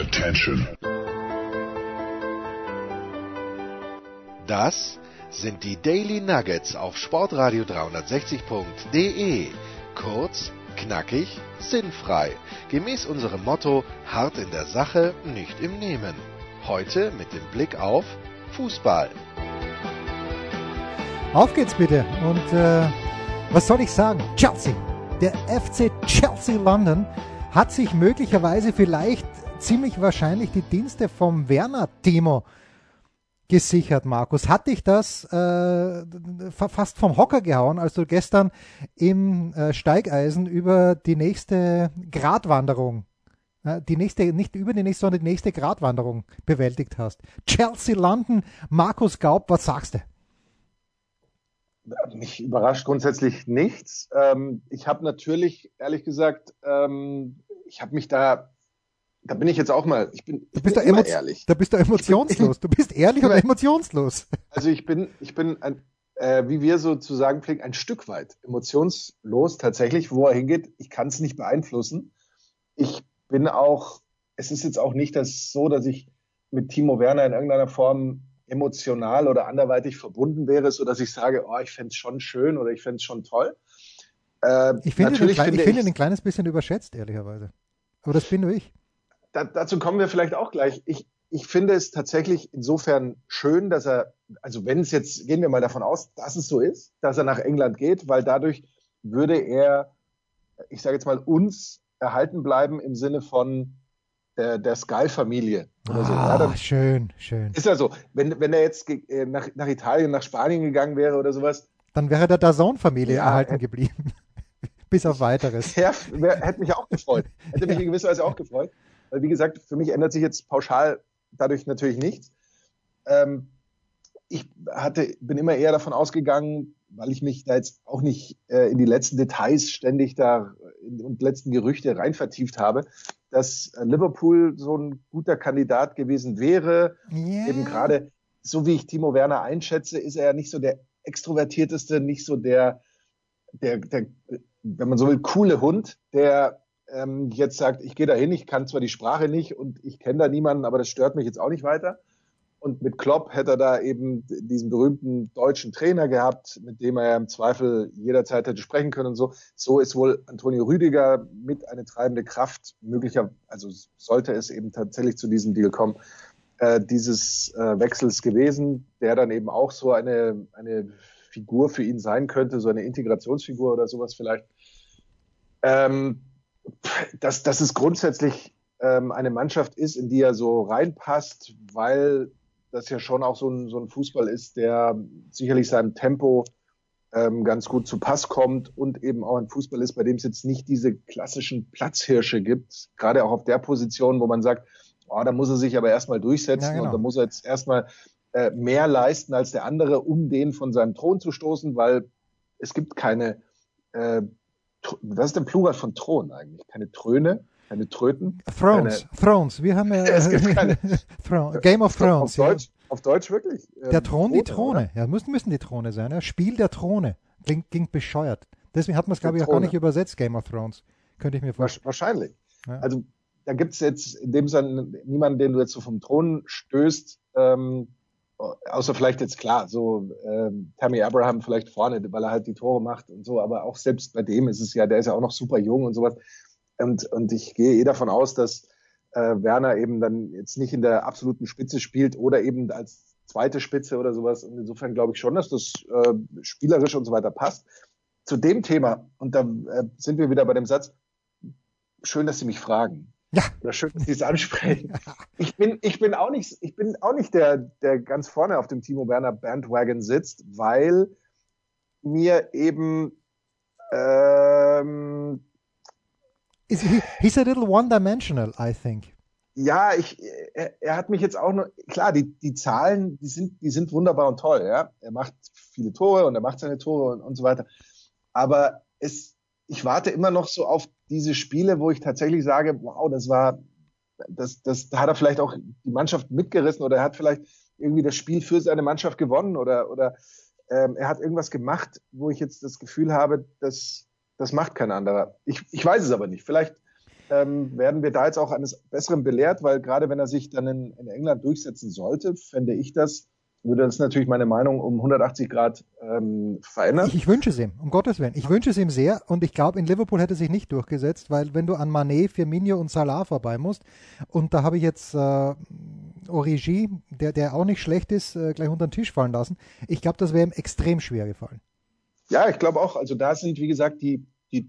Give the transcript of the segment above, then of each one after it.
Attention. Das sind die Daily Nuggets auf Sportradio360.de. Kurz, knackig, sinnfrei. Gemäß unserem Motto: hart in der Sache, nicht im Nehmen. Heute mit dem Blick auf Fußball. Auf geht's bitte. Und was soll ich sagen? Chelsea. Der FC Chelsea London hat sich möglicherweise ziemlich wahrscheinlich die Dienste vom Werner Timo gesichert, Markus. Hat dich das fast vom Hocker gehauen, als du gestern im Steigeisen über die nächste Gratwanderung, sondern die nächste Gratwanderung bewältigt hast? Chelsea London, Markus Gaub, was sagst du? Mich überrascht grundsätzlich nichts. Ich habe natürlich, ehrlich gesagt, da bin ich jetzt auch mal, ehrlich. Da bist du emotionslos. Du bist ehrlich und emotionslos. Also ich bin ein, wie wir so zu sagen pflegen, ein Stück weit emotionslos tatsächlich, wo er hingeht. Ich kann es nicht beeinflussen. Es ist jetzt auch nicht so, dass ich mit Timo Werner in irgendeiner Form emotional oder anderweitig verbunden wäre, sodass ich sage, ich fände es schon schön oder ich fände es schon toll. Ich finde ihn ein kleines bisschen überschätzt, ehrlicherweise. Aber das bin nur ich. Dazu kommen wir vielleicht auch gleich. Ich finde es tatsächlich insofern schön, dass er, also wenn es jetzt, gehen wir mal davon aus, dass es so ist, dass er nach England geht, weil dadurch würde er, ich sage jetzt mal, uns erhalten bleiben im Sinne von der Sky-Familie. So. Ja, schön. Ist ja so, wenn er jetzt nach Italien, nach Spanien gegangen wäre oder sowas. Dann wäre der DAZN-Familie erhalten geblieben. Bis auf Weiteres. Ja, hätte mich auch gefreut. Hätte mich in gewisser Weise auch gefreut. Weil, wie gesagt, für mich ändert sich jetzt pauschal dadurch natürlich nichts. Ich bin immer eher davon ausgegangen, weil ich mich da jetzt auch nicht in die letzten Details ständig und letzten Gerüchte rein vertieft habe, dass Liverpool so ein guter Kandidat gewesen wäre. Yeah. Eben gerade, so wie ich Timo Werner einschätze, ist er ja nicht so der extrovertierteste, nicht so der wenn man so will, coole Hund, der jetzt sagt, ich gehe da hin, ich kann zwar die Sprache nicht und ich kenne da niemanden, aber das stört mich jetzt auch nicht weiter. Und mit Klopp hätte er da eben diesen berühmten deutschen Trainer gehabt, mit dem er im Zweifel jederzeit hätte sprechen können und so. So ist wohl Antonio Rüdiger mit eine treibende Kraft möglicher, also sollte es eben tatsächlich zu diesem Deal kommen, dieses Wechsels gewesen, der dann eben auch so eine Figur für ihn sein könnte, so eine Integrationsfigur oder sowas vielleicht. Das ist grundsätzlich eine Mannschaft ist, in die er so reinpasst, weil das ja schon auch so ein Fußball ist, der sicherlich seinem Tempo ganz gut zu Pass kommt und eben auch ein Fußball ist, bei dem es jetzt nicht diese klassischen Platzhirsche gibt, gerade auch auf der Position, wo man sagt, da muss er sich aber erstmal durchsetzen, ja, genau. Und da muss er jetzt erstmal mehr leisten als der andere, um den von seinem Thron zu stoßen, weil es gibt keine, was ist denn Plural von Thron eigentlich? Keine Tröne? Keine Tröten. Thrones. Wir haben ja. Es gibt keine. Game of Thrones. Auf Deutsch wirklich. Der Thron, die Throne. Ja, müssen die Throne sein. Ja. Spiel der Throne. Klingt bescheuert. Deswegen hat man es, glaube ich, auch gar nicht übersetzt, Game of Thrones. Könnte ich mir vorstellen. Wahrscheinlich. Ja. Also, da gibt es jetzt in dem Sinne niemanden, den du jetzt so vom Thron stößt. Außer vielleicht jetzt klar, so Tammy Abraham vielleicht vorne, weil er halt die Tore macht und so. Aber auch selbst bei dem ist es ja, der ist ja auch noch super jung und sowas. Und ich gehe davon aus, dass Werner eben dann jetzt nicht in der absoluten Spitze spielt oder eben als zweite Spitze oder sowas. Und insofern glaube ich schon, dass das spielerisch und so weiter passt. Zu dem Thema, und da sind wir wieder bei dem Satz, schön, dass Sie mich fragen. Ja. Oder schön, dass Sie es ansprechen. Ich bin auch nicht der ganz vorne auf dem Timo Werner Bandwagon sitzt, weil mir eben he's a little one-dimensional, I think. Ja, er hat mich jetzt auch nur... Klar, die Zahlen, die sind wunderbar und toll. Ja? Er macht viele Tore und er macht seine Tore und so weiter. Aber ich warte immer noch so auf diese Spiele, wo ich tatsächlich sage, wow, da hat er vielleicht auch die Mannschaft mitgerissen oder er hat vielleicht irgendwie das Spiel für seine Mannschaft gewonnen oder er hat irgendwas gemacht, wo ich jetzt das Gefühl habe, dass... Das macht kein anderer. Ich weiß es aber nicht. Vielleicht werden wir da jetzt auch eines Besseren belehrt, weil gerade wenn er sich dann in England durchsetzen sollte, fände ich das, würde das natürlich meine Meinung um 180 Grad verändern. Ich wünsche es ihm, um Gottes Willen. Ich wünsche es ihm sehr und ich glaube, in Liverpool hätte sich nicht durchgesetzt, weil wenn du an Mané, Firmino und Salah vorbei musst und da habe ich jetzt Origi, der auch nicht schlecht ist, gleich unter den Tisch fallen lassen. Ich glaube, das wäre ihm extrem schwer gefallen. Ja, ich glaube auch. Also da sind, wie gesagt, die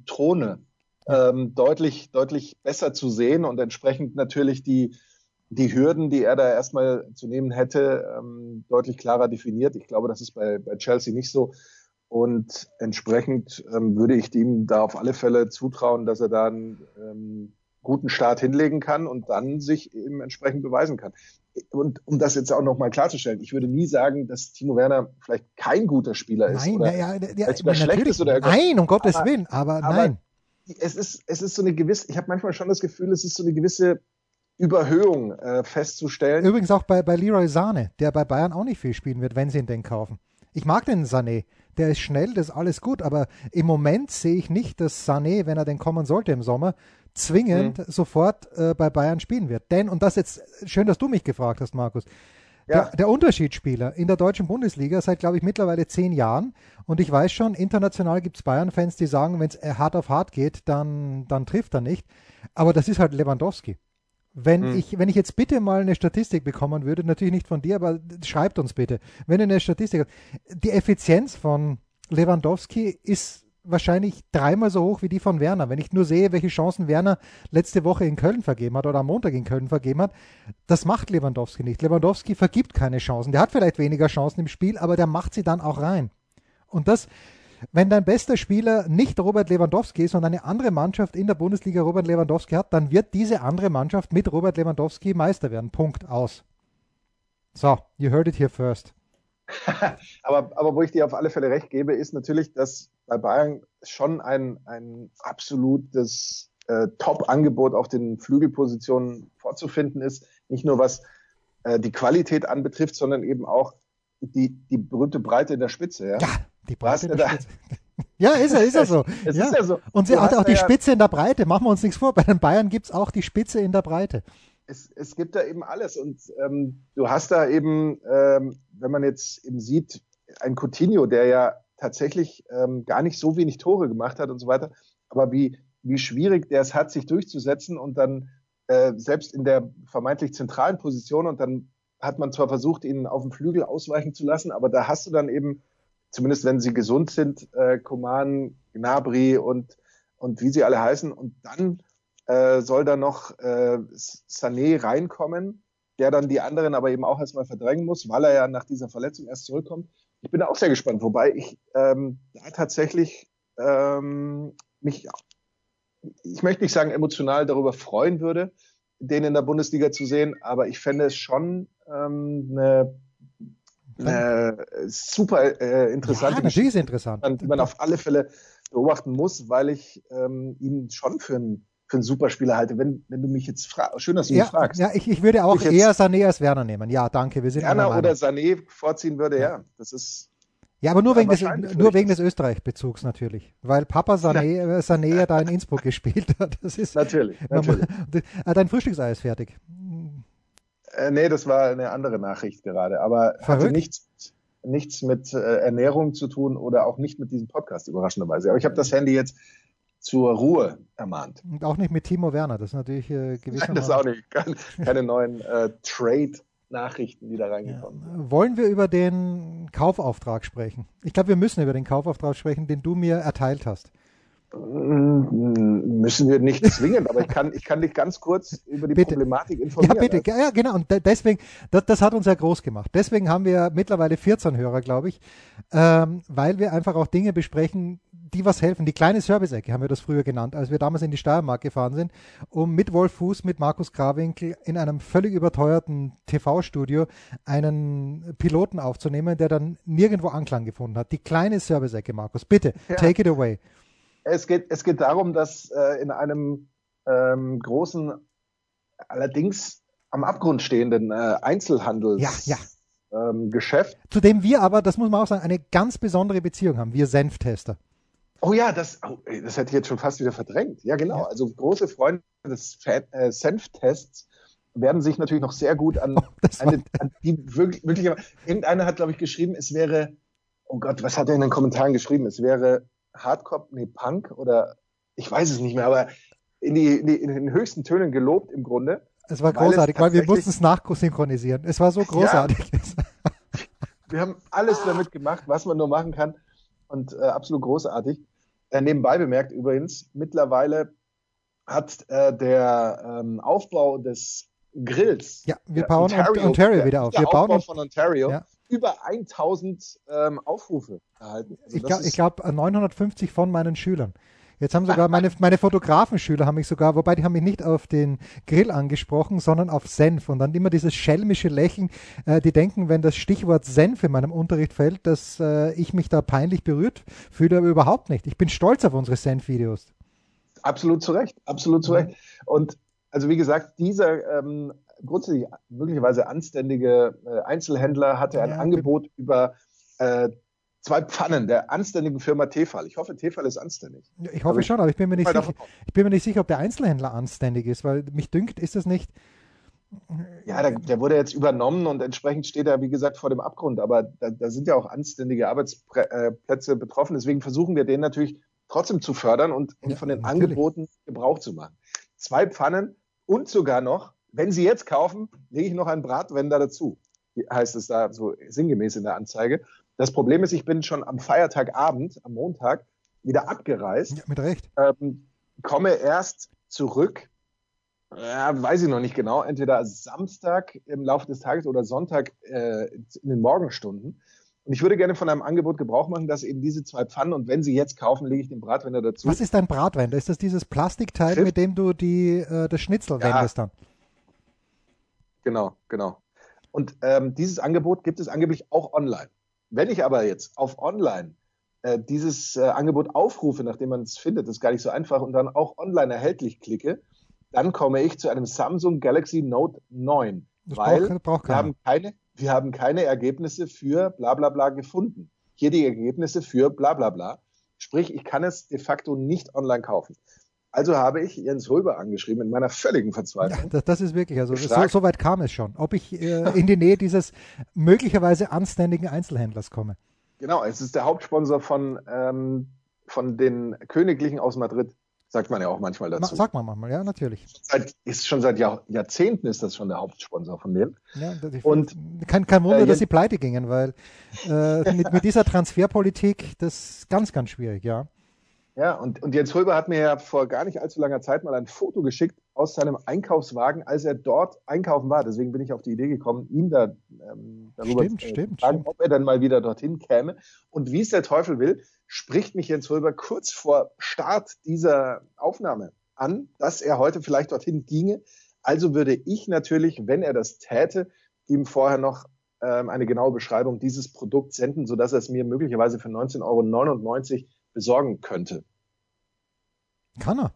Throne deutlich besser zu sehen und entsprechend natürlich die Hürden, die er da erstmal zu nehmen hätte, deutlich klarer definiert. Ich glaube, das ist bei Chelsea nicht so. Und entsprechend würde ich ihm da auf alle Fälle zutrauen, dass er da einen guten Start hinlegen kann und dann sich eben entsprechend beweisen kann. Und um das jetzt auch nochmal klarzustellen, ich würde nie sagen, dass Timo Werner vielleicht kein guter Spieler ist. Nein, oder schlecht ist oder nein, um Gottes Willen, aber nein. Es ist so eine gewisse, ich habe manchmal schon das Gefühl, es ist so eine gewisse Überhöhung festzustellen. Übrigens auch bei Leroy Sané, der bei Bayern auch nicht viel spielen wird, wenn sie ihn denn kaufen. Ich mag den Sané, der ist schnell, das ist alles gut, aber im Moment sehe ich nicht, dass Sané, wenn er denn kommen sollte im Sommer, zwingend sofort bei Bayern spielen wird. Denn, und das jetzt, schön, dass du mich gefragt hast, Markus, der Unterschiedsspieler in der deutschen Bundesliga seit, glaube ich, mittlerweile 10 Jahren und ich weiß schon, international gibt es Bayern-Fans, die sagen, wenn es hart auf hart geht, dann trifft er nicht. Aber das ist halt Lewandowski. Wenn ich jetzt bitte mal eine Statistik bekommen würde, natürlich nicht von dir, aber schreibt uns bitte, wenn ihr eine Statistik habt. Die Effizienz von Lewandowski ist wahrscheinlich 3-mal so hoch wie die von Werner. Wenn ich nur sehe, welche Chancen Werner letzte Woche in Köln vergeben hat oder am Montag in Köln vergeben hat, das macht Lewandowski nicht. Lewandowski vergibt keine Chancen. Der hat vielleicht weniger Chancen im Spiel, aber der macht sie dann auch rein. Und das, wenn dein bester Spieler nicht Robert Lewandowski ist und eine andere Mannschaft in der Bundesliga Robert Lewandowski hat, dann wird diese andere Mannschaft mit Robert Lewandowski Meister werden. Punkt. Aus. So, you heard it here first. aber wo ich dir auf alle Fälle recht gebe, ist natürlich, dass bei Bayern schon ein absolutes Top-Angebot auf den Flügelpositionen vorzufinden ist. Nicht nur was die Qualität anbetrifft, sondern eben auch die berühmte Breite in der Spitze. Ja, die Breite in der Spitze. Ja, ist er so. Ist ja so. Und sie hat auch die Spitze in der Breite. Machen wir uns nichts vor. Bei den Bayern gibt es auch die Spitze in der Breite. Es gibt da eben alles. Und du hast da eben, wenn man jetzt eben sieht, ein Coutinho, der ja tatsächlich gar nicht so wenig Tore gemacht hat und so weiter. Aber wie schwierig der es hat, sich durchzusetzen und dann selbst in der vermeintlich zentralen Position und dann hat man zwar versucht, ihn auf dem Flügel ausweichen zu lassen, aber da hast du dann eben, zumindest wenn sie gesund sind, Coman, Gnabry und wie sie alle heißen. Und dann soll da noch Sané reinkommen, der dann die anderen aber eben auch erstmal verdrängen muss, weil er ja nach dieser Verletzung erst zurückkommt. Ich bin da auch sehr gespannt, wobei ich da tatsächlich mich, ich möchte nicht sagen emotional darüber freuen würde, den in der Bundesliga zu sehen, aber ich fände es schon eine super interessante Geschichte, die man auf alle Fälle beobachten muss, weil ich ihn schon für einen Superspieler halte. Wenn du mich jetzt fragst, schön, dass du mich fragst. Ja, ich würde auch eher Sané als Werner nehmen. Ja, danke. Wir sind Werner oder Sané vorziehen würde, ja. Das ist ja, aber nur wegen des Österreich-Bezugs natürlich, weil Papa Sané ja da in Innsbruck gespielt hat. Das ist natürlich. Dein Frühstücksei ist fertig. Nee, das war eine andere Nachricht gerade, aber verrückt. Hatte nichts mit Ernährung zu tun oder auch nicht mit diesem Podcast, überraschenderweise. Aber ich habe das Handy jetzt zur Ruhe ermahnt. Und auch nicht mit Timo Werner, das ist natürlich gewissermaßen. Nein, das auch nicht. Keine neuen Trade-Nachrichten, die da reingekommen sind. Wollen wir über den Kaufauftrag sprechen? Ich glaube, wir müssen über den Kaufauftrag sprechen, den du mir erteilt hast. Müssen wir nicht zwingend, aber ich kann dich ganz kurz über die Problematik informieren. Ja, bitte. Ja, genau. Und deswegen, das hat uns ja groß gemacht. Deswegen haben wir mittlerweile 14 Hörer, glaube ich, weil wir einfach auch Dinge besprechen, die was helfen. Die kleine Service-Ecke haben wir das früher genannt, als wir damals in die Steiermark gefahren sind, um mit Wolf Fuß, mit Markus Krawinkel in einem völlig überteuerten TV-Studio einen Piloten aufzunehmen, der dann nirgendwo Anklang gefunden hat. Die kleine Service-Ecke, Markus, bitte, take it away. Es geht darum, dass in einem großen, allerdings am Abgrund stehenden Einzelhandelsgeschäft, zu dem wir aber, das muss man auch sagen, eine ganz besondere Beziehung haben, wir Senftester. Oh ja, das hätte ich jetzt schon fast wieder verdrängt. Ja, genau. Also große Freunde des Senftests werden sich natürlich noch sehr gut an die wirklich. Irgendeiner hat, glaube ich, geschrieben, es wäre, oh Gott, was hat er in den Kommentaren geschrieben? Es wäre Hardcore, Punk oder ich weiß es nicht mehr, aber in den höchsten Tönen gelobt im Grunde. Es war großartig, weil wir mussten es nachsynchronisieren. Es war so großartig. Ja, wir haben alles damit gemacht, was man nur machen kann und absolut großartig. Nebenbei bemerkt übrigens, mittlerweile hat der Aufbau des Grills. Ja, wir bauen Ontario wieder auf. Der Aufbau von Ontario über 1000 Aufrufe erhalten. Also ich glaube 950 von meinen Schülern. Jetzt haben sogar meine Fotografenschüler haben mich sogar, wobei die haben mich nicht auf den Grill angesprochen, sondern auf Senf. Und dann immer dieses schelmische Lächeln. Die denken, wenn das Stichwort Senf in meinem Unterricht fällt, dass ich mich da peinlich berührt fühle, aber überhaupt nicht. Ich bin stolz auf unsere Senf-Videos. Absolut zu Recht, absolut zu Recht. Und also wie gesagt, dieser grundsätzlich möglicherweise anständige Einzelhändler hatte ein Angebot über 2 Pfannen der anständigen Firma Tefal. Ich hoffe, Tefal ist anständig. Ich hoffe schon, aber ich bin mir nicht sicher, ob der Einzelhändler anständig ist, weil mich dünkt, ist es nicht... Ja, der wurde jetzt übernommen und entsprechend steht er, wie gesagt, vor dem Abgrund. Aber da sind ja auch anständige Arbeitsplätze betroffen. Deswegen versuchen wir den natürlich trotzdem zu fördern und von den Angeboten Gebrauch zu machen. 2 Pfannen und sogar noch, wenn Sie jetzt kaufen, lege ich noch einen Bratwender dazu. Heißt es da so sinngemäß in der Anzeige. Das Problem ist, ich bin schon am Feiertagabend, am Montag, wieder abgereist. Ja, mit Recht. Komme erst zurück, weiß ich noch nicht genau, entweder Samstag im Laufe des Tages oder Sonntag in den Morgenstunden. Und ich würde gerne von einem Angebot Gebrauch machen, dass eben diese 2 Pfannen, und wenn Sie jetzt kaufen, lege ich den Bratwender dazu. Was ist ein Bratwender? Ist das dieses Plastikteil, mit dem du das Schnitzel wendest dann? Genau. Und dieses Angebot gibt es angeblich auch online. Wenn ich aber jetzt auf online dieses Angebot aufrufe, nachdem man es findet, das ist gar nicht so einfach, und dann auch online erhältlich klicke, dann komme ich zu einem Samsung Galaxy Note 9, wir haben keine Ergebnisse für Blablabla gefunden. Hier die Ergebnisse für Blablabla. Sprich, ich kann es de facto nicht online kaufen. Also habe ich Jens Hulber angeschrieben in meiner völligen Verzweiflung. Ja, das ist wirklich, also so weit kam es schon, ob ich in die Nähe dieses möglicherweise anständigen Einzelhändlers komme. Genau, es ist der Hauptsponsor von den Königlichen aus Madrid, sagt man ja auch manchmal dazu. Sagt man manchmal, ja, natürlich. Schon seit Jahrzehnten ist das schon der Hauptsponsor von denen. Ja, und kein Wunder, dass sie pleite gingen, weil mit dieser Transferpolitik, das ist ganz, ganz schwierig, ja. Ja, und Jens Hulber hat mir ja vor gar nicht allzu langer Zeit mal ein Foto geschickt aus seinem Einkaufswagen, als er dort einkaufen war. Deswegen bin ich auf die Idee gekommen, ihn da darüber zu fragen, ob er dann mal wieder dorthin käme. Und wie es der Teufel will, spricht mich Jens Hulber kurz vor Start dieser Aufnahme an, dass er heute vielleicht dorthin ginge. Also würde ich natürlich, wenn er das täte, ihm vorher noch eine genaue Beschreibung dieses Produkts senden, sodass er es mir möglicherweise für 19,99 € besorgen könnte. Kann er.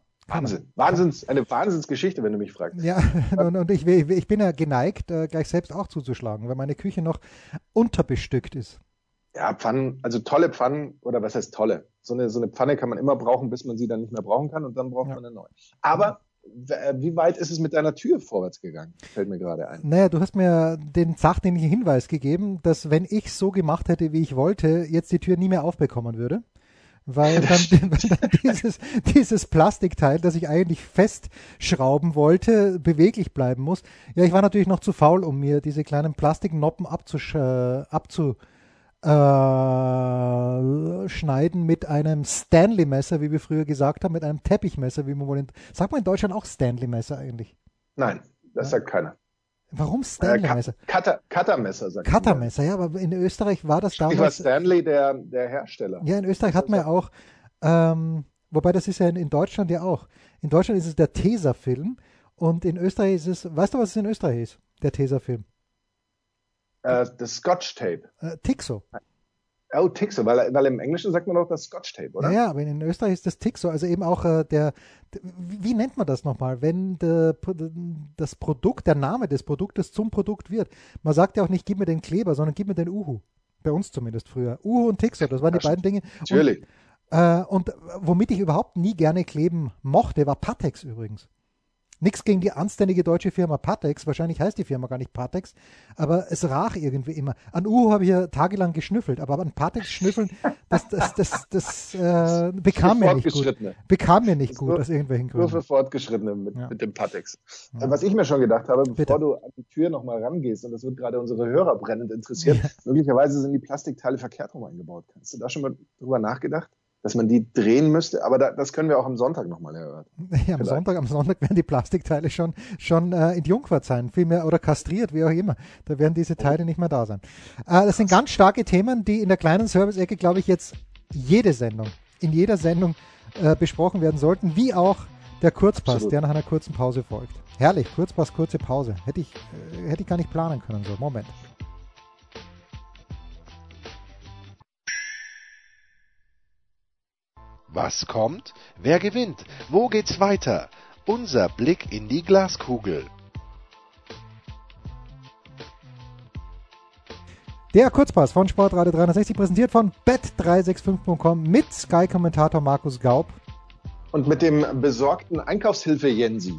Eine Wahnsinnsgeschichte, wenn du mich fragst. Ja, und ich bin ja geneigt, gleich selbst auch zuzuschlagen, weil meine Küche noch unterbestückt ist. Ja, Pfannen, also tolle Pfannen, oder was heißt tolle? So eine Pfanne kann man immer brauchen, bis man sie dann nicht mehr brauchen kann, und dann braucht man eine neue. Aber wie weit ist es mit deiner Tür vorwärts gegangen? Fällt mir gerade ein. Naja, du hast mir den sachdienlichen Hinweis gegeben, dass wenn ich so gemacht hätte, wie ich wollte, jetzt die Tür nie mehr aufbekommen würde. Weil dann dieses Plastikteil, das ich eigentlich festschrauben wollte, beweglich bleiben muss. Ja, ich war natürlich noch zu faul, um mir diese kleinen Plastiknoppen abzuschneiden mit einem Stanley-Messer, wie wir früher gesagt haben, mit einem Teppichmesser, wie man wohl sagt man in Deutschland auch Stanley-Messer eigentlich? Nein, das sagt keiner. Warum Stanley-Messer? Cuttermesser, sagt man. Cuttermesser, ja, aber in Österreich war das damals... Ich war Stanley, der Hersteller. Ja, in Österreich hat man ja auch, wobei das ist ja in Deutschland ja auch. In Deutschland ist es der Tesafilm und in Österreich ist es, weißt du, was es in Österreich ist, der Tesafilm? Das Scotch-Tape. Tixo. Oh, Tixo, weil im Englischen sagt man auch das Scotch-Tape, oder? Ja, aber in Österreich ist das Tixo, also eben auch wie nennt man das nochmal, wenn das Produkt, der Name des Produktes zum Produkt wird. Man sagt ja auch nicht, gib mir den Kleber, sondern gib mir den Uhu. Bei uns zumindest früher. Uhu und Tixo, das waren die beiden Dinge. Natürlich. Und womit ich überhaupt nie gerne kleben mochte, war Pattex übrigens. Nichts gegen die anständige deutsche Firma Pattex, wahrscheinlich heißt die Firma gar nicht Pattex, aber es rach irgendwie immer. An Uhu habe ich ja tagelang geschnüffelt, aber an Pattex schnüffeln, das bekam mir nicht gut. Bekam mir nicht gut, aus irgendwelchen Gründen. Nur für Fortgeschrittene mit dem Pattex. Ja. Was ich mir schon gedacht habe, bevor du an die Tür nochmal rangehst, und das wird gerade unsere Hörer brennend interessiert, möglicherweise sind die Plastikteile verkehrt rum eingebaut. Hast du da schon mal drüber nachgedacht? Dass man die drehen müsste, aber das können wir auch am Sonntag nochmal erörtern. Ja, am Sonntag werden die Plastikteile schon entjungfert sein, vielmehr oder kastriert, wie auch immer. Da werden diese Teile nicht mehr da sein. Das sind ganz starke Themen, die in der kleinen Service-Ecke, glaube ich, jetzt in jeder Sendung besprochen werden sollten, wie auch der Kurzpass, absolut, der nach einer kurzen Pause folgt. Herrlich, Kurzpass, kurze Pause. Hätte ich gar nicht planen können, so. Moment. Was kommt? Wer gewinnt? Wo geht's weiter? Unser Blick in die Glaskugel. Der Kurzpass von Sportradio360, präsentiert von bet365.com mit Sky-Kommentator Markus Gaub. Und mit dem besorgten Einkaufshilfe Jensi.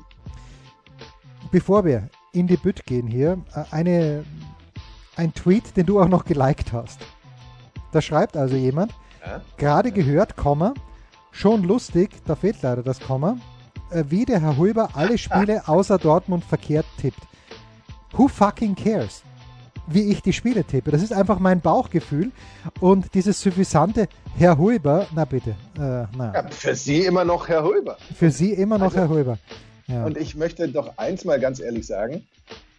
Bevor wir in die Bütt gehen hier, ein Tweet, den du auch noch geliked hast. Da schreibt also jemand, gerade gehört, Komma, schon lustig, da fehlt leider das Komma, wie der Herr Hulber alle Spiele außer Dortmund verkehrt tippt. Who fucking cares, wie ich die Spiele tippe? Das ist einfach mein Bauchgefühl. Und dieses suffisante Herr Hulber, na bitte. Ja, für Sie immer noch Herr Hulber. Für Sie immer noch Herr Hulber. Ja. Und ich möchte doch eins mal ganz ehrlich sagen.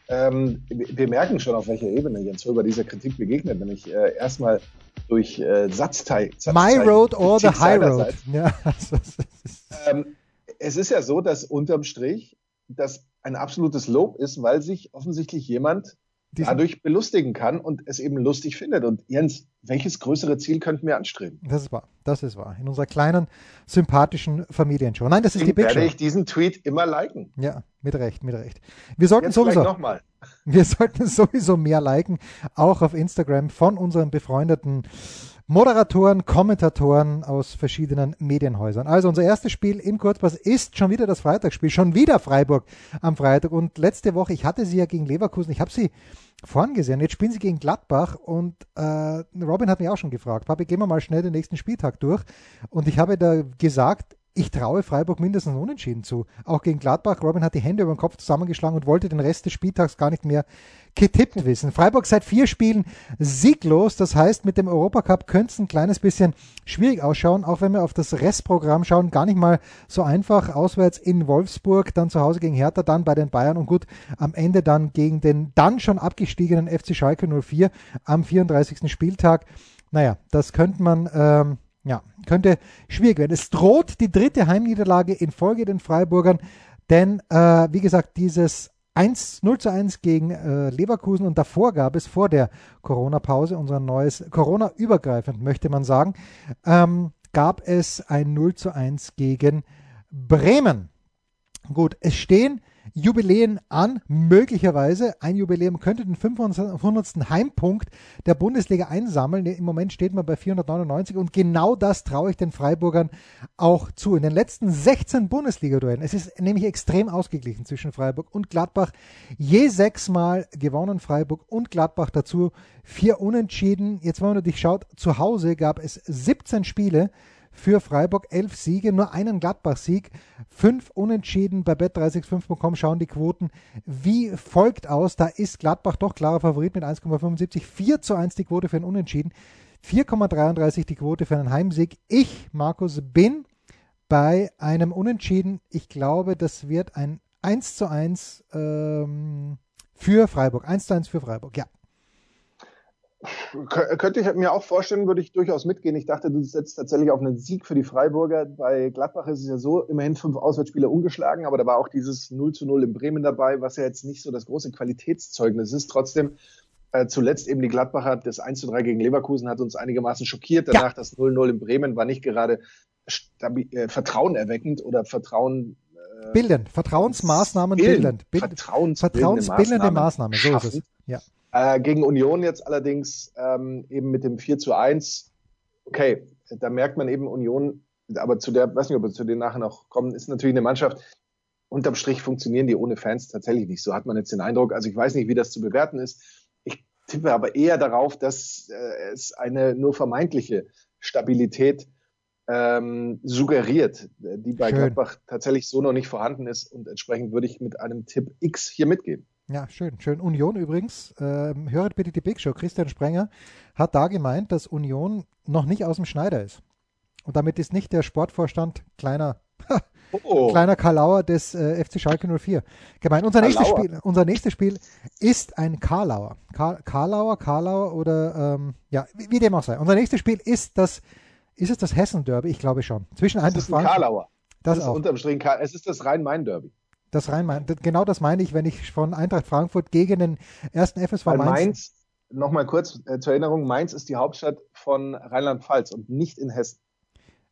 Wir merken schon, auf welcher Ebene Jens Hulber dieser Kritik begegnet, nämlich erstmal durch Satzteil. My road or the high road. Ja, es ist ja so, dass unterm Strich das ein absolutes Lob ist, weil sich offensichtlich jemand dadurch belustigen kann und es eben lustig findet. Und Jens, welches größere Ziel könnten wir anstreben? Das ist wahr. In unserer kleinen, sympathischen Familienshow. Nein, das ist die Big Show. Werde ich diesen Tweet immer liken. Ja, mit Recht. Wir sollten sowieso mehr liken, auch auf Instagram, von unseren befreundeten Moderatoren, Kommentatoren aus verschiedenen Medienhäusern. Also unser erstes Spiel im Kurzpass ist schon wieder das Freitagsspiel, schon wieder Freiburg am Freitag. Und letzte Woche, ich hatte sie ja gegen Leverkusen, ich habe sie vorn gesehen, jetzt spielen sie gegen Gladbach und Robin hat mich auch schon gefragt, Papi, gehen wir mal schnell den nächsten Spieltag durch. Und ich habe da gesagt, ich traue Freiburg mindestens unentschieden zu. Auch gegen Gladbach. Robin hat die Hände über den Kopf zusammengeschlagen und wollte den Rest des Spieltags gar nicht mehr getippt wissen. Freiburg seit 4 Spielen sieglos. Das heißt, mit dem Europacup könnte es ein kleines bisschen schwierig ausschauen. Auch wenn wir auf das Restprogramm schauen, gar nicht mal so einfach. Auswärts in Wolfsburg, dann zu Hause gegen Hertha, dann bei den Bayern und gut, am Ende dann gegen den dann schon abgestiegenen FC Schalke 04 am 34. Spieltag. Naja, das könnte man... könnte schwierig werden. Es droht die 3. Heimniederlage in Folge den Freiburgern, denn wie gesagt, dieses 0-1 gegen Leverkusen und davor gab es vor der Corona-Pause, unser neues Corona-übergreifend möchte man sagen, gab es ein 0-1 gegen Bremen. Gut, es stehen Jubiläen an, möglicherweise. Ein Jubiläum könnte den 500. Heimpunkt der Bundesliga einsammeln. Im Moment steht man bei 499 und genau das traue ich den Freiburgern auch zu. In den letzten 16 Bundesliga-Duellen, es ist nämlich extrem ausgeglichen zwischen Freiburg und Gladbach, je 6-mal gewonnen Freiburg und Gladbach dazu, 4 Unentschieden. Jetzt, wenn man natürlich schaut, zu Hause gab es 17 Spiele, für Freiburg 11 Siege, nur einen Gladbach-Sieg, 5 Unentschieden. Bei bet365.com schauen die Quoten wie folgt aus. Da ist Gladbach doch klarer Favorit mit 1,75, 4:1 die Quote für einen Unentschieden, 4,33 die Quote für einen Heimsieg. Ich, Markus, bin bei einem Unentschieden. Ich glaube, das wird ein 1:1 für Freiburg. 1:1 für Freiburg, ja. Könnte ich mir auch vorstellen, würde ich durchaus mitgehen. Ich dachte, du setzt tatsächlich auf einen Sieg für die Freiburger. Bei Gladbach ist es ja so, immerhin 5 Auswärtsspiele ungeschlagen, aber da war auch dieses 0:0 in Bremen dabei, was ja jetzt nicht so das große Qualitätszeugnis ist. Trotzdem, zuletzt eben die Gladbacher, das 1:3 gegen Leverkusen hat uns einigermaßen schockiert. Danach das 0:0 in Bremen war nicht gerade vertrauenerweckend oder vertrauensbildende Maßnahmen. So ist es. Ja. Gegen Union jetzt allerdings eben mit dem 4:1, okay, da merkt man eben Union, aber zu der, weiß nicht, ob wir zu denen nachher noch kommen, ist natürlich eine Mannschaft, unterm Strich funktionieren die ohne Fans tatsächlich nicht. So hat man jetzt den Eindruck. Also ich weiß nicht, wie das zu bewerten ist. Ich tippe aber eher darauf, dass es eine nur vermeintliche Stabilität suggeriert, die bei Gladbach tatsächlich so noch nicht vorhanden ist. Und entsprechend würde ich mit einem Tipp X hier mitgehen. Ja, schön, schön. Union übrigens, hört bitte die Big Show. Christian Sprenger hat da gemeint, dass Union noch nicht aus dem Schneider ist. Und damit ist nicht der Sportvorstand kleiner Karlauer des FC Schalke 04 gemeint. Unser nächstes Spiel ist ein Karlauer. Karlauer oder wie dem auch sei. Unser nächstes Spiel ist es das Hessen-Derby? Ich glaube schon. Zwischen Eintracht Frankfurt. Karlauer. Das ist auch. Unterm Strich es ist das Rhein-Main-Derby. Das Rhein-Main, genau das meine ich, wenn ich von Eintracht Frankfurt gegen den ersten FSV Mainz. Nochmal kurz zur Erinnerung, Mainz ist die Hauptstadt von Rheinland-Pfalz und nicht in Hessen.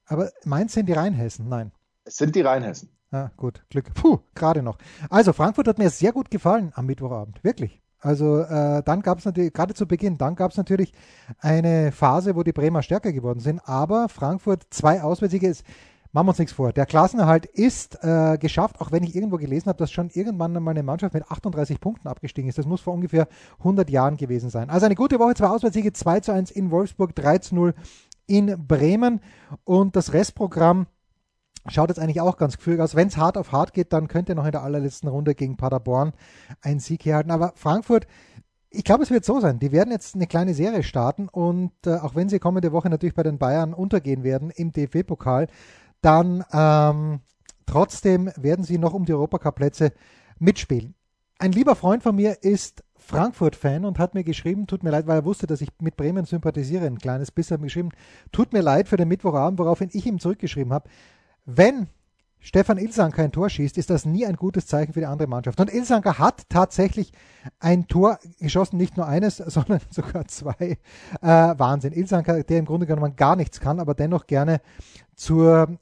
Aber Mainz sind die Rheinhessen, nein. Es sind die Rheinhessen. Ah, gut, Glück. Puh, gerade noch. Also Frankfurt hat mir sehr gut gefallen am Mittwochabend, wirklich. Also dann gab es natürlich, gerade zu Beginn, eine Phase, wo die Bremer stärker geworden sind, aber Frankfurt 2 Auswärtssiege ist. Machen wir uns nichts vor. Der Klassenerhalt ist geschafft, auch wenn ich irgendwo gelesen habe, dass schon irgendwann mal eine Mannschaft mit 38 Punkten abgestiegen ist. Das muss vor ungefähr 100 Jahren gewesen sein. Also eine gute Woche, 2 Auswärtssiege, 2:1 in Wolfsburg, 3:0 in Bremen. Und das Restprogramm schaut jetzt eigentlich auch ganz gefühlt aus. Wenn es hart auf hart geht, dann könnt ihr noch in der allerletzten Runde gegen Paderborn einen Sieg herhalten. Aber Frankfurt, ich glaube, es wird so sein. Die werden jetzt eine kleine Serie starten. Und auch wenn sie kommende Woche natürlich bei den Bayern untergehen werden im DFB-Pokal, dann trotzdem werden sie noch um die Europacup-Plätze mitspielen. Ein lieber Freund von mir ist Frankfurt-Fan und hat mir geschrieben, tut mir leid, weil er wusste, dass ich mit Bremen sympathisiere, ein kleines bisschen geschrieben, tut mir leid für den Mittwochabend, woraufhin ich ihm zurückgeschrieben habe, wenn Stefan Ilsanker ein Tor schießt, ist das nie ein gutes Zeichen für die andere Mannschaft. Und Ilsanker hat tatsächlich ein Tor geschossen, nicht nur eines, sondern sogar 2. Wahnsinn. Ilsanker, der im Grunde genommen gar nichts kann, aber dennoch gerne zur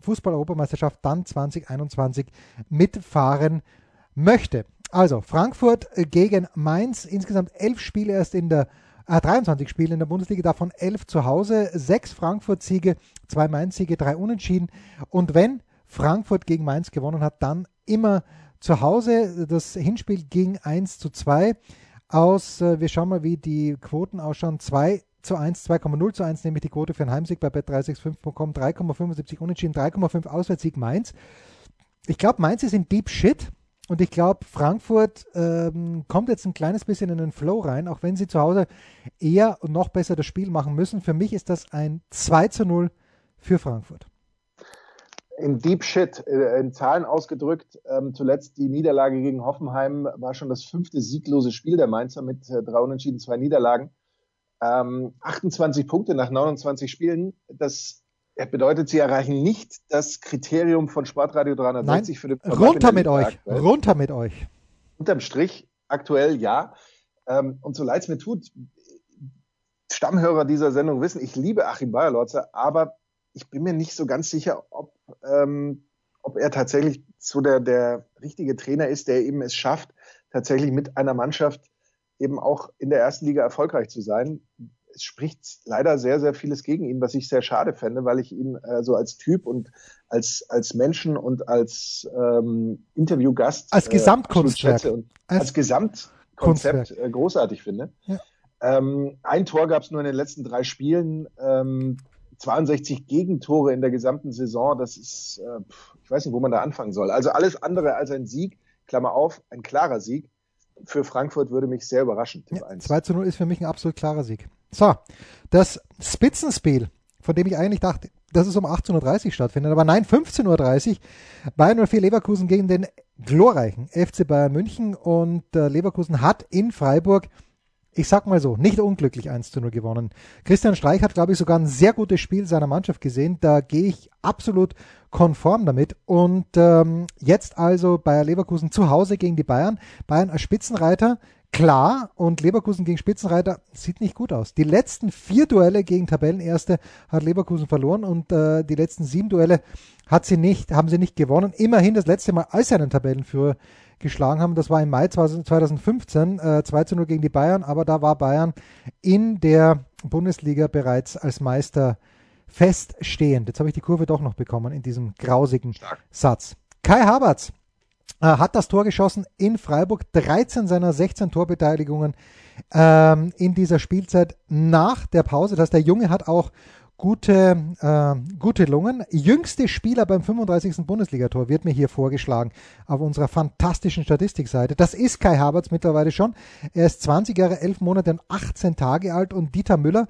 Fußball-Europameisterschaft dann 2021 mitfahren möchte. Also Frankfurt gegen Mainz, insgesamt 11 Spiele erst in der 23 Spiele in der Bundesliga, davon 11 zu Hause, 6 Frankfurt-Siege, 2 Mainz-Siege, 3 Unentschieden. Und wenn Frankfurt gegen Mainz gewonnen hat, dann immer zu Hause. Das Hinspiel ging 1:2 aus. Wir schauen mal, wie die Quoten ausschauen. 2:1, 2,0:1, nämlich die Quote für einen Heimsieg bei bet365.com, 3,75 Unentschieden, 3,5 Auswärtssieg Mainz. Ich glaube, Mainz ist in Deep Shit und ich glaube, Frankfurt kommt jetzt ein kleines bisschen in den Flow rein, auch wenn sie zu Hause eher und noch besser das Spiel machen müssen. Für mich ist das ein 2:0 für Frankfurt. In Deep Shit, in Zahlen ausgedrückt, zuletzt die Niederlage gegen Hoffenheim war schon das 5. sieglose Spiel der Mainzer mit 3 Unentschieden, 2 Niederlagen. 28 Punkte nach 29 Spielen, das bedeutet, sie erreichen nicht das Kriterium von Sportradio 360 für den Verband. Runter mit euch. Unterm Strich, aktuell ja. Und so leid es mir tut, Stammhörer dieser Sendung wissen, ich liebe Achim Bayerlotzer, aber ich bin mir nicht so ganz sicher, ob er tatsächlich so der richtige Trainer ist, der eben es schafft, tatsächlich mit einer Mannschaft eben auch in der ersten Liga erfolgreich zu sein. Es spricht leider sehr, sehr vieles gegen ihn, was ich sehr schade fände, weil ich ihn so als Typ und als Menschen und als Interviewgast als Gesamtkunstwerk schätze und als Gesamtkonzept großartig finde. Ja. Ein Tor gab es nur in den letzten 3 Spielen. 62 Gegentore in der gesamten Saison, das ist, ich weiß nicht, wo man da anfangen soll. Also alles andere als ein Sieg, Klammer auf, ein klarer Sieg für Frankfurt würde mich sehr überraschen. Ja, 2:0 ist für mich ein absolut klarer Sieg. So, das Spitzenspiel, von dem ich eigentlich dachte, dass es um 18:30 Uhr stattfindet, aber nein, 15:30 Uhr, Bayern 04 Leverkusen gegen den glorreichen FC Bayern München und Leverkusen hat in Freiburg, ich sag mal so, nicht unglücklich 1:0 gewonnen. Christian Streich hat, glaube ich, sogar ein sehr gutes Spiel seiner Mannschaft gesehen. Da gehe ich absolut konform damit. Und jetzt also Bayer Leverkusen zu Hause gegen die Bayern. Bayern als Spitzenreiter, klar. Und Leverkusen gegen Spitzenreiter sieht nicht gut aus. Die letzten 4 Duelle gegen Tabellenerste hat Leverkusen verloren und die letzten 7 Duelle haben sie nicht gewonnen. Immerhin das letzte Mal, als sie einen Tabellenführer geschlagen haben. Das war im Mai 2015, 2:0 gegen die Bayern, aber da war Bayern in der Bundesliga bereits als Meister feststehend. Jetzt habe ich die Kurve doch noch bekommen in diesem grausigen Satz. Kai Havertz hat das Tor geschossen in Freiburg. 13 seiner 16 Torbeteiligungen in dieser Spielzeit nach der Pause. Das heißt, der Junge hat auch gute Lungen. Jüngste Spieler beim 35. Bundesligator wird mir hier vorgeschlagen auf unserer fantastischen Statistikseite. Das ist Kai Havertz mittlerweile schon. Er ist 20 Jahre, 11 Monate und 18 Tage alt und Dieter Müller,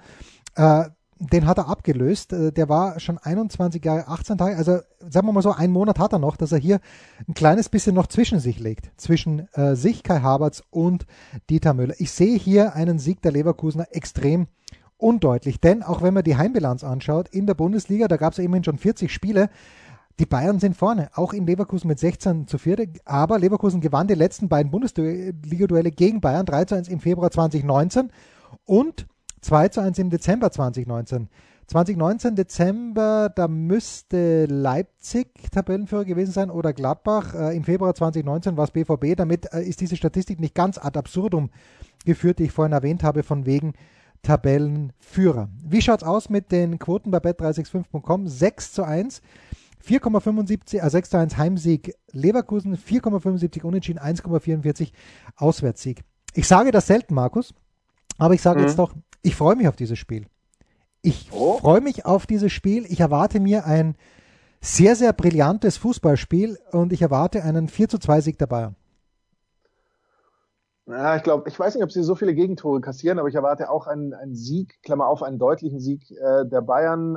den hat er abgelöst. Der war schon 21 Jahre, 18 Tage. Also sagen wir mal so, einen Monat hat er noch, dass er hier ein kleines bisschen noch zwischen sich legt. Zwischen sich, Kai Havertz und Dieter Müller. Ich sehe hier einen Sieg der Leverkusener extrem undeutlich, denn auch wenn man die Heimbilanz anschaut, in der Bundesliga, da gab es immerhin schon 40 Spiele, die Bayern sind vorne, auch in Leverkusen mit 16:4, aber Leverkusen gewann die letzten beiden Bundesliga-Duelle gegen Bayern, 3:1 im Februar 2019 und 2:1 im Dezember 2019. 2019 Dezember, da müsste Leipzig Tabellenführer gewesen sein oder Gladbach. Im Februar 2019 war es BVB, damit ist diese Statistik nicht ganz ad absurdum geführt, die ich vorhin erwähnt habe, von wegen Tabellenführer. Wie schaut's aus mit den Quoten bei bet365.com? 6:1, 4,75, 6:1 Heimsieg Leverkusen, 4,75 Unentschieden, 1,44 Auswärtssieg. Ich sage das selten, Markus, aber ich sage jetzt doch, ich freue mich auf dieses Spiel. Ich erwarte mir ein sehr, sehr brillantes Fußballspiel und ich erwarte einen 4:2 Sieg der Bayern. Ja, ich glaube, ich weiß nicht, ob sie so viele Gegentore kassieren, aber ich erwarte auch einen Sieg, Klammer auf, einen deutlichen Sieg der Bayern.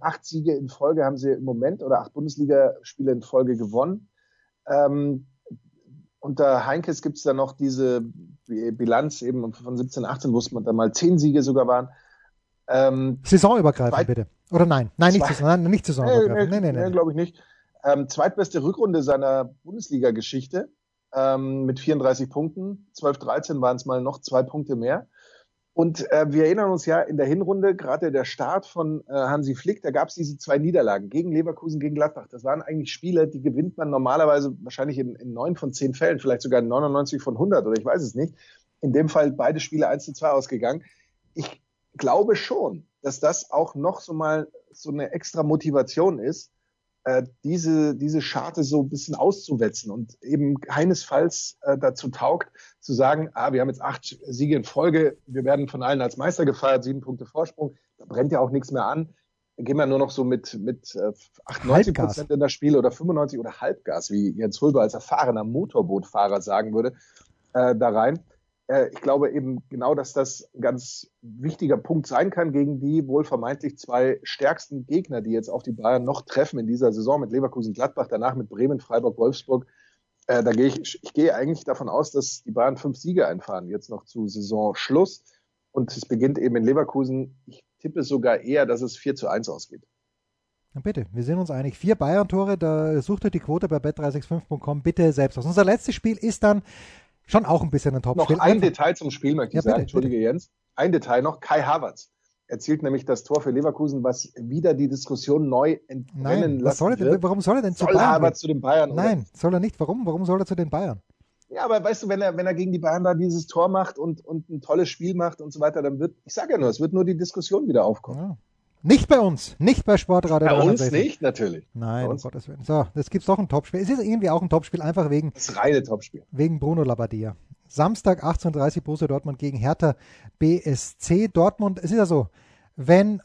8 Siege in Folge haben sie im Moment oder 8 Bundesligaspiele in Folge gewonnen. Unter Heinkes gibt es da noch diese Bilanz eben von 17-18, wo es dann mal 10 Siege sogar waren. Saisonübergreifend bitte. Oder nein? Nein, nicht saisonübergreifend. Nee, glaube ich nicht. Zweitbeste Rückrunde seiner Bundesliga-Geschichte. Mit 34 Punkten, 12-13 waren es mal noch 2 Punkte mehr. Und wir erinnern uns ja in der Hinrunde, gerade der Start von Hansi Flick, da gab es diese 2 Niederlagen gegen Leverkusen, gegen Gladbach. Das waren eigentlich Spiele, die gewinnt man normalerweise wahrscheinlich in 9 von 10 Fällen, vielleicht sogar in 99 von 100 oder ich weiß es nicht. In dem Fall beide Spiele 1:2 ausgegangen. Ich glaube schon, dass das auch noch so mal so eine extra Motivation ist, diese Scharte so ein bisschen auszuwetzen und eben keinesfalls dazu taugt, zu sagen, wir haben jetzt 8 Siege in Folge, wir werden von allen als Meister gefeiert, 7 Punkte Vorsprung, da brennt ja auch nichts mehr an, da gehen wir nur noch so mit 98% in das Spiel oder 95 oder Halbgas, wie Jens Hulber als erfahrener Motorbootfahrer sagen würde, da rein. Ich glaube eben genau, dass das ein ganz wichtiger Punkt sein kann gegen die wohl vermeintlich 2 stärksten Gegner, die jetzt auf die Bayern noch treffen in dieser Saison mit Leverkusen, Gladbach, danach mit Bremen, Freiburg, Wolfsburg. Da gehe ich gehe eigentlich davon aus, dass die Bayern 5 Siege einfahren, jetzt noch zu Saisonschluss. Und es beginnt eben in Leverkusen. Ich tippe sogar eher, dass es 4:1 ausgeht. Na bitte, wir sind uns einig. 4 Bayern-Tore, da sucht ihr die Quote bei bet365.com bitte selbst aus. Unser letztes Spiel ist dann schon auch ein bisschen ein Top-Spiel. Noch ein Detail zum Spiel möchte ich sagen. Bitte, entschuldige bitte. Jens. Ein Detail noch. Kai Havertz erzielt nämlich das Tor für Leverkusen, was wieder die Diskussion neu entbrennen lassen wird. Warum soll er denn zu Bayern? Havertz zu den Bayern? Oder? Nein, soll er nicht. Warum? Warum soll er zu den Bayern? Ja, aber weißt du, wenn er gegen die Bayern da dieses Tor macht und ein tolles Spiel macht und so weiter, dann wird, ich sage ja nur, es wird nur die Diskussion wieder aufkommen. Ja. Nicht bei uns, nicht bei Sportradio. Bei uns nicht, natürlich. Nein, um Gottes Willen. So, jetzt gibt's doch ein Topspiel. Es ist irgendwie auch ein Topspiel, einfach wegen. Das reine Topspiel. Wegen Bruno Labbadia. Samstag 18:30 Uhr Borussia Dortmund gegen Hertha BSC Dortmund. Es ist ja so, wenn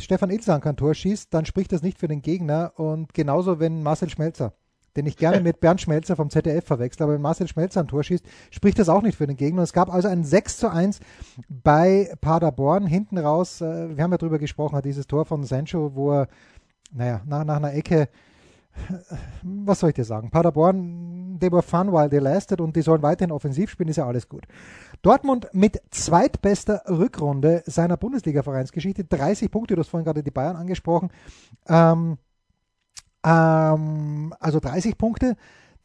Stefan Ilsanker ein Tor schießt, dann spricht das nicht für den Gegner und genauso wenn Marcel Schmelzer, den ich gerne mit Bernd Schmelzer vom ZDF verwechsel, aber wenn Marcel Schmelzer ein Tor schießt, spricht das auch nicht für den Gegner. Es gab also ein 6:1 bei Paderborn. Hinten raus, wir haben ja drüber gesprochen, hat dieses Tor von Sancho, wo er, nach einer Ecke, was soll ich dir sagen? Paderborn, they were fun while they lasted und die sollen weiterhin offensiv spielen, ist ja alles gut. Dortmund mit zweitbester Rückrunde seiner Bundesliga-Vereinsgeschichte, 30 Punkte, du hast vorhin gerade die Bayern angesprochen, also 30 Punkte.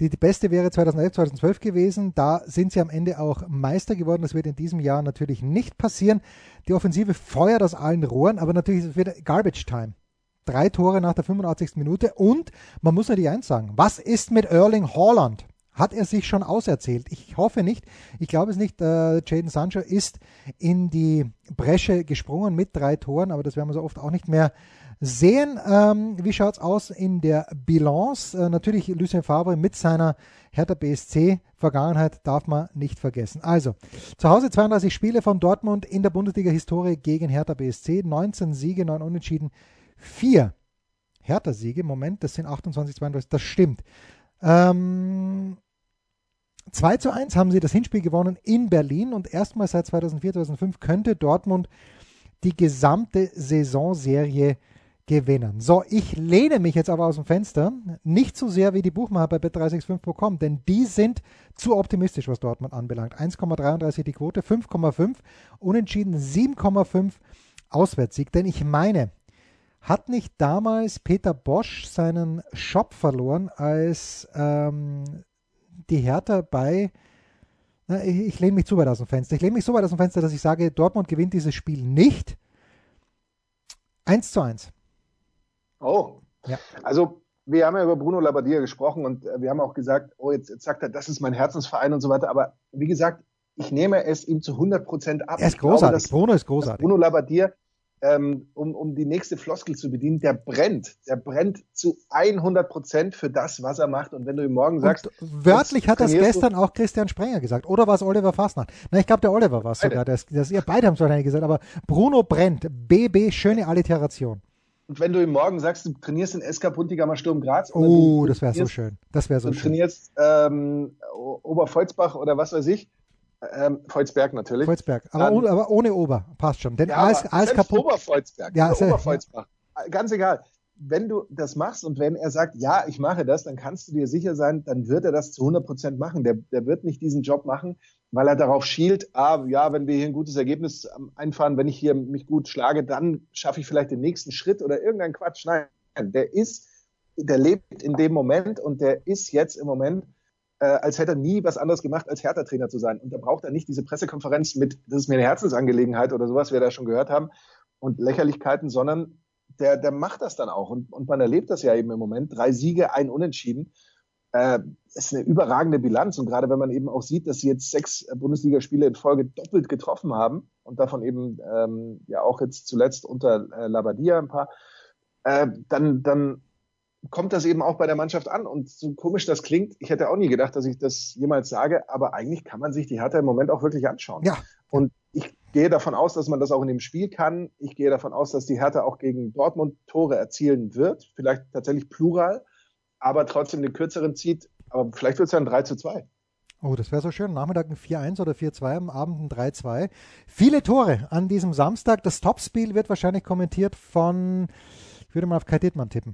Die beste wäre 2011, 2012 gewesen. Da sind sie am Ende auch Meister geworden. Das wird in diesem Jahr natürlich nicht passieren. Die Offensive feuert aus allen Rohren, aber natürlich ist es wieder Garbage Time. 3 Tore nach der 85. Minute. Und man muss natürlich eins sagen, was ist mit Erling Haaland? Hat er sich schon auserzählt? Ich hoffe nicht. Ich glaube es nicht. Jadon Sancho ist in die Bresche gesprungen mit 3 Toren, aber das werden wir so oft auch nicht mehr sehen. Wie schaut es aus in der Bilanz? Natürlich Lucien Favre mit seiner Hertha BSC-Vergangenheit darf man nicht vergessen. Also, zu Hause 32 Spiele von Dortmund in der Bundesliga-Historie gegen Hertha BSC. 19 Siege, 9 Unentschieden, 4 Hertha-Siege. Moment, das sind 28, 32, das stimmt. 2:1 haben sie das Hinspiel gewonnen in Berlin und erstmals seit 2004, 2005 könnte Dortmund die gesamte Saisonserie gewinnen. So, ich lehne mich jetzt aber aus dem Fenster, nicht so sehr wie die Buchmacher bei bet365.com, denn die sind zu optimistisch, was Dortmund anbelangt. 1,33 die Quote, 5,5 Unentschieden, 7,5 Auswärtssieg, denn ich meine, hat nicht damals Peter Bosch seinen Shop verloren, als die Hertha bei, ich lehne mich zu weit aus dem Fenster. Ich lehne mich so weit aus dem Fenster, dass ich sage, Dortmund gewinnt dieses Spiel nicht. 1:1. Oh, ja. Also wir haben ja über Bruno Labbadia gesprochen und wir haben auch gesagt, oh, jetzt sagt er, das ist mein Herzensverein und so weiter. Aber wie gesagt, ich nehme es ihm zu 100% ab. Er ist großartig. Glaube, Bruno ist großartig. Bruno Labbadia, um die nächste Floskel zu bedienen, der brennt zu 100% für das, was er macht. Und wenn du ihm morgen sagst... Und wörtlich hat das gestern auch Christian Sprenger gesagt. Oder war es Oliver Fasnacht? Na, ich glaube, der Oliver war es sogar. Ihr beide haben es wahrscheinlich gesagt. Aber Bruno brennt. BB, schöne Alliteration. Und wenn du ihm morgen sagst, du trainierst den SK Buntigammer Sturm Graz... Oh, das wäre so schön. Das wäre so schön. Du trainierst Oberfolzbach oder was weiß ich. Volzberg natürlich. Volzberg, aber ohne Ober, passt schon. Denn ja, alles kaputt. Oberfolzberg, ja, Oberfolzberg. Ja. Ganz egal. Wenn du das machst und wenn er sagt, ja, ich mache das, dann kannst du dir sicher sein, dann wird er das zu 100% machen. Der wird nicht diesen Job machen, weil er darauf schielt, wenn wir hier ein gutes Ergebnis einfahren, wenn ich hier mich gut schlage, dann schaffe ich vielleicht den nächsten Schritt oder irgendein Quatsch. Nein, der lebt in dem Moment und der ist jetzt im Moment, als hätte er nie was anderes gemacht, als Hertha-Trainer zu sein. Und da braucht er nicht diese Pressekonferenz mit, das ist mir eine Herzensangelegenheit oder sowas, wir da schon gehört haben, und Lächerlichkeiten, sondern der macht das dann auch. Und man erlebt das ja eben im Moment. 3 Siege, 1 Unentschieden. Ist eine überragende Bilanz. Und gerade wenn man eben auch sieht, dass sie jetzt 6 Bundesligaspiele in Folge doppelt getroffen haben und davon eben auch jetzt zuletzt unter Labbadia ein paar, dann kommt das eben auch bei der Mannschaft an. Und so komisch das klingt, ich hätte auch nie gedacht, dass ich das jemals sage, aber eigentlich kann man sich die Hertha im Moment auch wirklich anschauen. Ja. Und ich gehe davon aus, dass man das auch in dem Spiel kann. Ich gehe davon aus, dass die Hertha auch gegen Dortmund Tore erzielen wird, vielleicht tatsächlich plural, aber trotzdem den kürzeren zieht. Aber vielleicht wird es ja ein 3:2. Oh, das wäre so schön. Am Nachmittag ein 4:1 oder 4:2, am Abend ein 3:2. Viele Tore an diesem Samstag. Das Topspiel wird wahrscheinlich kommentiert von, ich würde mal auf Kai Dittmann tippen.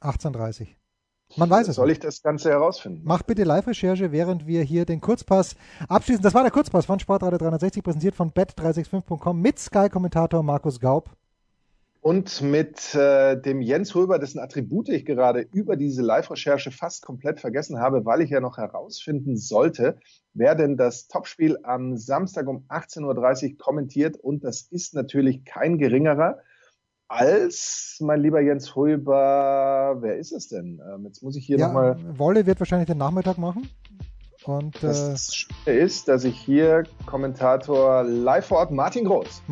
18:30. Man weiß es. Soll ich das Ganze herausfinden? Macht bitte Live-Recherche, während wir hier den Kurzpass abschließen. Das war der Kurzpass von Sportradio360, präsentiert von bet365.com mit Sky-Kommentator Markus Gaub. Und mit dem Jens Hulber, dessen Attribute ich gerade über diese Live-Recherche fast komplett vergessen habe, weil ich ja noch herausfinden sollte, wer denn das Topspiel am Samstag um 18:30 Uhr kommentiert. Und das ist natürlich kein geringerer als, mein lieber Jens Hulber, wer ist es denn? Jetzt muss ich hier nochmal... Wolle wird wahrscheinlich den Nachmittag machen. Und das Schöne ist, dass ich hier Kommentator live vor Ort, Martin Groß,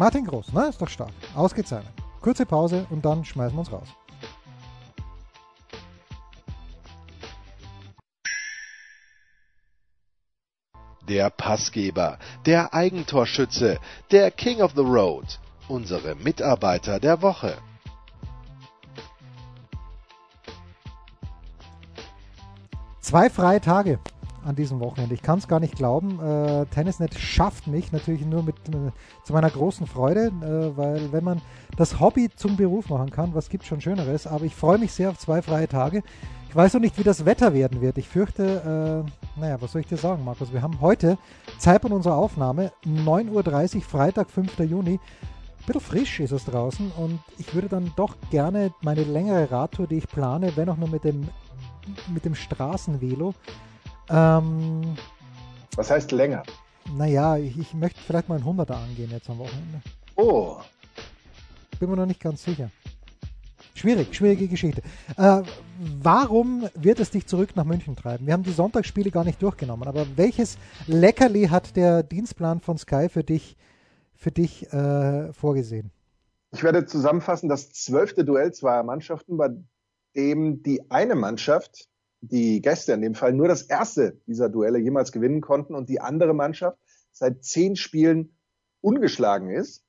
ne? Ist doch stark. Ausgezeichnet. Kurze Pause und dann schmeißen wir uns raus. Der Passgeber, der Eigentorschütze, der King of the Road. Unsere Mitarbeiter der Woche. Zwei freie Tage an diesem Wochenende. Ich kann es gar nicht glauben. Tennisnet schafft mich natürlich nur zu meiner großen Freude, weil wenn man das Hobby zum Beruf machen kann, was gibt es schon Schöneres? Aber ich freue mich sehr auf 2 freie Tage. Ich weiß noch nicht, wie das Wetter werden wird. Ich fürchte, was soll ich dir sagen, Markus? Wir haben heute Zeitpunkt unserer Aufnahme, 9:30 Uhr, Freitag, 5. Juni. Ein bisschen frisch ist es draußen und ich würde dann doch gerne meine längere Radtour, die ich plane, wenn auch nur mit dem Straßenvelo. Was heißt länger? Naja, ich möchte vielleicht mal einen 100er angehen jetzt am Wochenende. Oh. Bin mir noch nicht ganz sicher. Schwierige Geschichte. Warum wird es dich zurück nach München treiben? Wir haben die Sonntagsspiele gar nicht durchgenommen, aber welches Leckerli hat der Dienstplan von Sky für dich vorgesehen? Ich werde zusammenfassen, das 12. Duell zweier Mannschaften, bei dem die eine Mannschaft, die Gäste in dem Fall, nur das erste dieser Duelle jemals gewinnen konnten und die andere Mannschaft seit 10 Spielen ungeschlagen ist.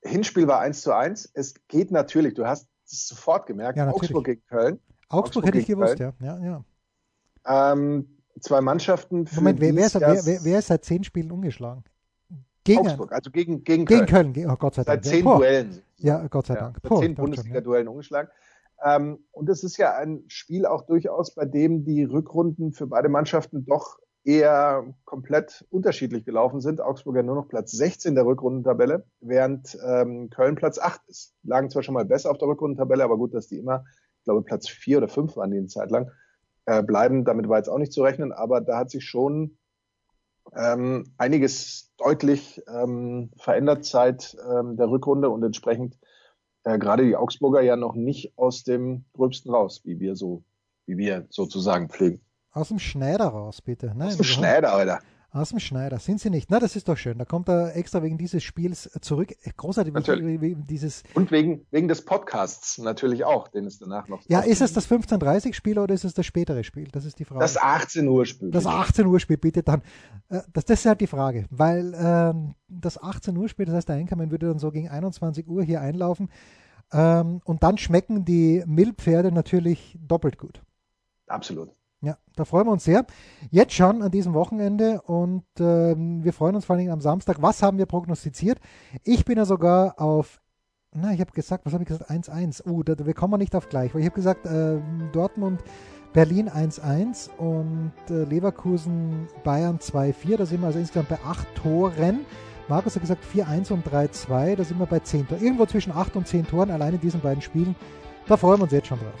Hinspiel war 1:1. Es geht natürlich, du hast es sofort gemerkt, ja, Augsburg gegen Köln. Augsburg hätte ich gewusst, ja. Zwei Mannschaften. Für Moment, wer ist seit 10 Spielen ungeschlagen? Augsburg, also gegen Köln. Gegen Köln, oh Gott sei Dank. Seit 10 Duellen. Ja, Gott sei Dank. Seit 10 Bundesliga-Duellen ungeschlagen. Und es ist ja ein Spiel auch durchaus, bei dem die Rückrunden für beide Mannschaften doch eher komplett unterschiedlich gelaufen sind. Augsburg ja nur noch Platz 16 der Rückrundentabelle, während Köln Platz 8 ist. Lagen zwar schon mal besser auf der Rückrundentabelle, aber gut, dass die immer, ich glaube, Platz 4 oder 5 waren die eine Zeit lang, bleiben. Damit war jetzt auch nicht zu rechnen, aber da hat sich schon einiges deutlich verändert seit der Rückrunde und entsprechend gerade die Augsburger ja noch nicht aus dem Gröbsten raus, wie wir sozusagen pflegen. Aus dem Schneider raus, bitte. Nein, aus dem Schneider, Alter. Aus dem Schneider, sind sie nicht. Na, das ist doch schön. Da kommt er extra wegen dieses Spiels zurück. Großartig. Wegen dieses und wegen des Podcasts natürlich auch, den es danach noch... Ja, ist es das 15:30-Spiel oder ist es das spätere Spiel? Das ist die Frage. Das 18-Uhr-Spiel. Das 18-Uhr-Spiel, bitte dann. Das ist halt die Frage, weil das 18-Uhr-Spiel, das heißt, der Einkommen würde dann so gegen 21 Uhr hier einlaufen und dann schmecken die Milchpferde natürlich doppelt gut. Absolut. Ja, da freuen wir uns sehr. Jetzt schon an diesem Wochenende und wir freuen uns vor allen Dingen am Samstag. Was haben wir prognostiziert? Ich bin ja sogar auf, ich habe gesagt, 1:1. Wir kommen nicht auf gleich, weil ich habe gesagt, Dortmund, Berlin 1:1 und Leverkusen, Bayern 2:4. Da sind wir also insgesamt bei 8 Toren. Markus hat gesagt 4:1 und 3:2. Da sind wir bei 10 Toren. Irgendwo zwischen 8 und 10 Toren, allein in diesen beiden Spielen. Da freuen wir uns jetzt schon drauf.